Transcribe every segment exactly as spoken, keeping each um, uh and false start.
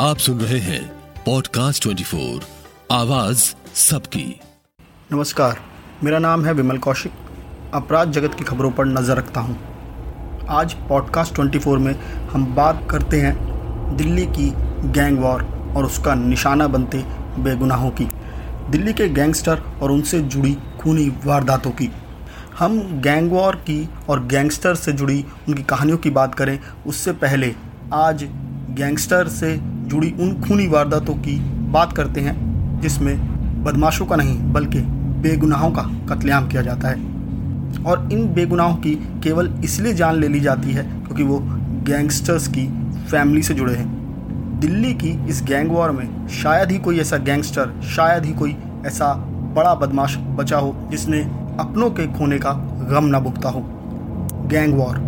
आप सुन रहे हैं पॉडकास्ट चौबीस, आवाज सबकी। नमस्कार, मेरा नाम है विमल कौशिक। अपराध जगत की खबरों पर नजर रखता हूँ। आज पॉडकास्ट चौबीस में हम बात करते हैं दिल्ली की गैंग वॉर और उसका निशाना बनते बेगुनाहों की, दिल्ली के गैंगस्टर और उनसे जुड़ी खूनी वारदातों की। हम गैंग वॉर की और गैंगस्टर से जुड़ी उनकी कहानियों की बात करें, उससे पहले आज गैंगस्टर से जुड़ी उन खूनी वारदातों की बात करते हैं जिसमें बदमाशों का नहीं बल्कि बेगुनाहों का कत्लेआम किया जाता है, और इन बेगुनाहों की केवल इसलिए जान ले ली जाती है क्योंकि वो गैंगस्टर्स की फैमिली से जुड़े हैं। दिल्ली की इस गैंग वॉर में शायद ही कोई ऐसा गैंगस्टर, शायद ही कोई ऐसा बड़ा बदमाश बचा हो जिसने अपनों के खोने का गम ना भुगता हो। गैंग वॉर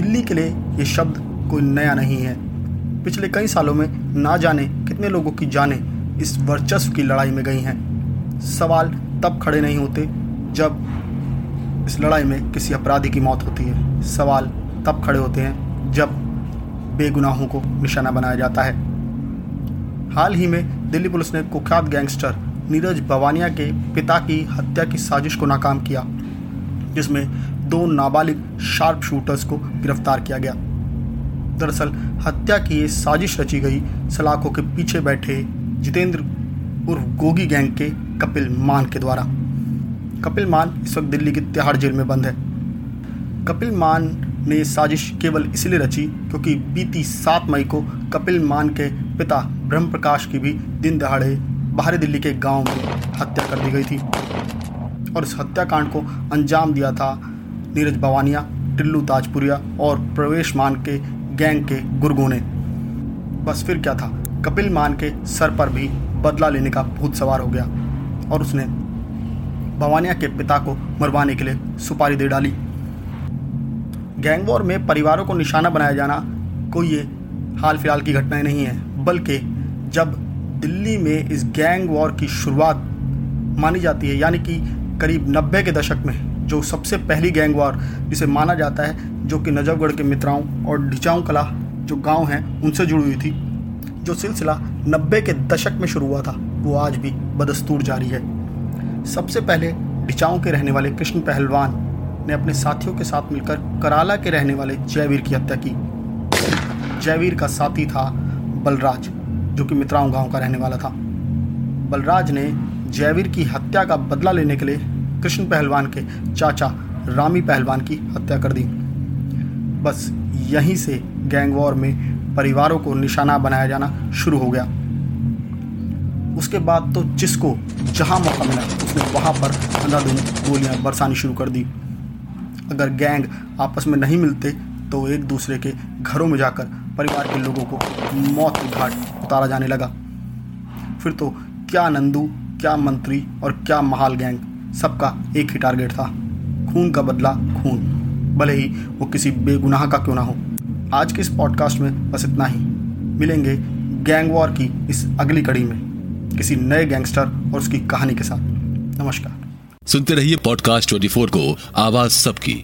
दिल्ली के लिए ये शब्द कोई नया नहीं है। पिछले कई सालों में ना जाने कितने लोगों की जानें इस वर्चस्व की लड़ाई में गई हैं। सवाल तब खड़े नहीं होते जब इस लड़ाई में किसी अपराधी की मौत होती है, सवाल तब खड़े होते हैं जब बेगुनाहों को निशाना बनाया जाता है। हाल ही में दिल्ली पुलिस ने कुख्यात गैंगस्टर नीरज बवाना के पिता की हत्या की साजिश को नाकाम किया, जिसमें दो नाबालिग शार्प शूटर्स को गिरफ्तार किया गया। दरअसल हत्या की ये साजिश रची गई सलाखों के पीछे बैठे जितेंद्र उर्फ गोगी गैंग के कपिल मान के द्वारा। कपिल मान इस वक्त दिल्ली की तिहाड़ जेल में बंद है। कपिल मान ने ये साजिश केवल इसलिए रची क्योंकि बीती सात मई को कपिल मान के पिता ब्रह्म प्रकाश की भी दिन दहाड़े बाहरी दिल्ली के गांव में हत्या कर दी गई थी, और इस हत्याकांड को अंजाम दिया था नीरज बवाना, टिल्लू ताजपुरिया और प्रवेश मान के गैंग के गुर्गों ने। बस फिर क्या था, कपिल मान के सर पर भी बदला लेने का भूत सवार हो गया और उसने बवाना के पिता को मरवाने के लिए सुपारी दे डाली। गैंग वॉर में परिवारों को निशाना बनाया जाना कोई ये हाल फिलहाल की घटनाएं नहीं है, बल्कि जब दिल्ली में इस गैंग वॉर की शुरुआत मानी जाती है, यानी कि करीब नब्बे के दशक में, जो सबसे पहली गैंग वॉर जिसे माना जाता है, जो कि नजबगढ़ के मित्राओं और ढिचाऊ कला जो गांव हैं उनसे जुड़ी हुई थी। जो सिलसिला नब्बे के दशक में शुरू हुआ था वो आज भी बदस्तूर जारी है। सबसे पहले ढिचाऊ के रहने वाले कृष्ण पहलवान ने अपने साथियों के साथ मिलकर कराला के रहने वाले जयवीर की हत्या की। जयवीर का साथी था बलराज, जो कि मित्राओं गाँव का रहने वाला था। बलराज ने जयवीर की हत्या का बदला लेने के लिए कृष्ण पहलवान के चाचा रामी पहलवान की हत्या कर दी। बस यहीं से गैंग वॉर में परिवारों को निशाना बनाया जाना शुरू हो गया। उसके बाद तो जिसको जहां मौका मिला उसने वहां पर अंधाधुंध गोलियां बरसानी शुरू कर दी। अगर गैंग आपस में नहीं मिलते तो एक दूसरे के घरों में जाकर परिवार के लोगों को मौत के घाट उतारा जाने लगा। फिर तो क्या नंदू, क्या मंत्री और क्या महाल गैंग, सबका एक ही टारगेट था, खून का बदला खून, भले ही वो किसी बेगुनाह का क्यों ना हो। आज के इस पॉडकास्ट में बस इतना ही। मिलेंगे गैंग वॉर की इस अगली कड़ी में किसी नए गैंगस्टर और उसकी कहानी के साथ। नमस्कार। सुनते रहिए पॉडकास्ट चौबीस को, आवाज सबकी।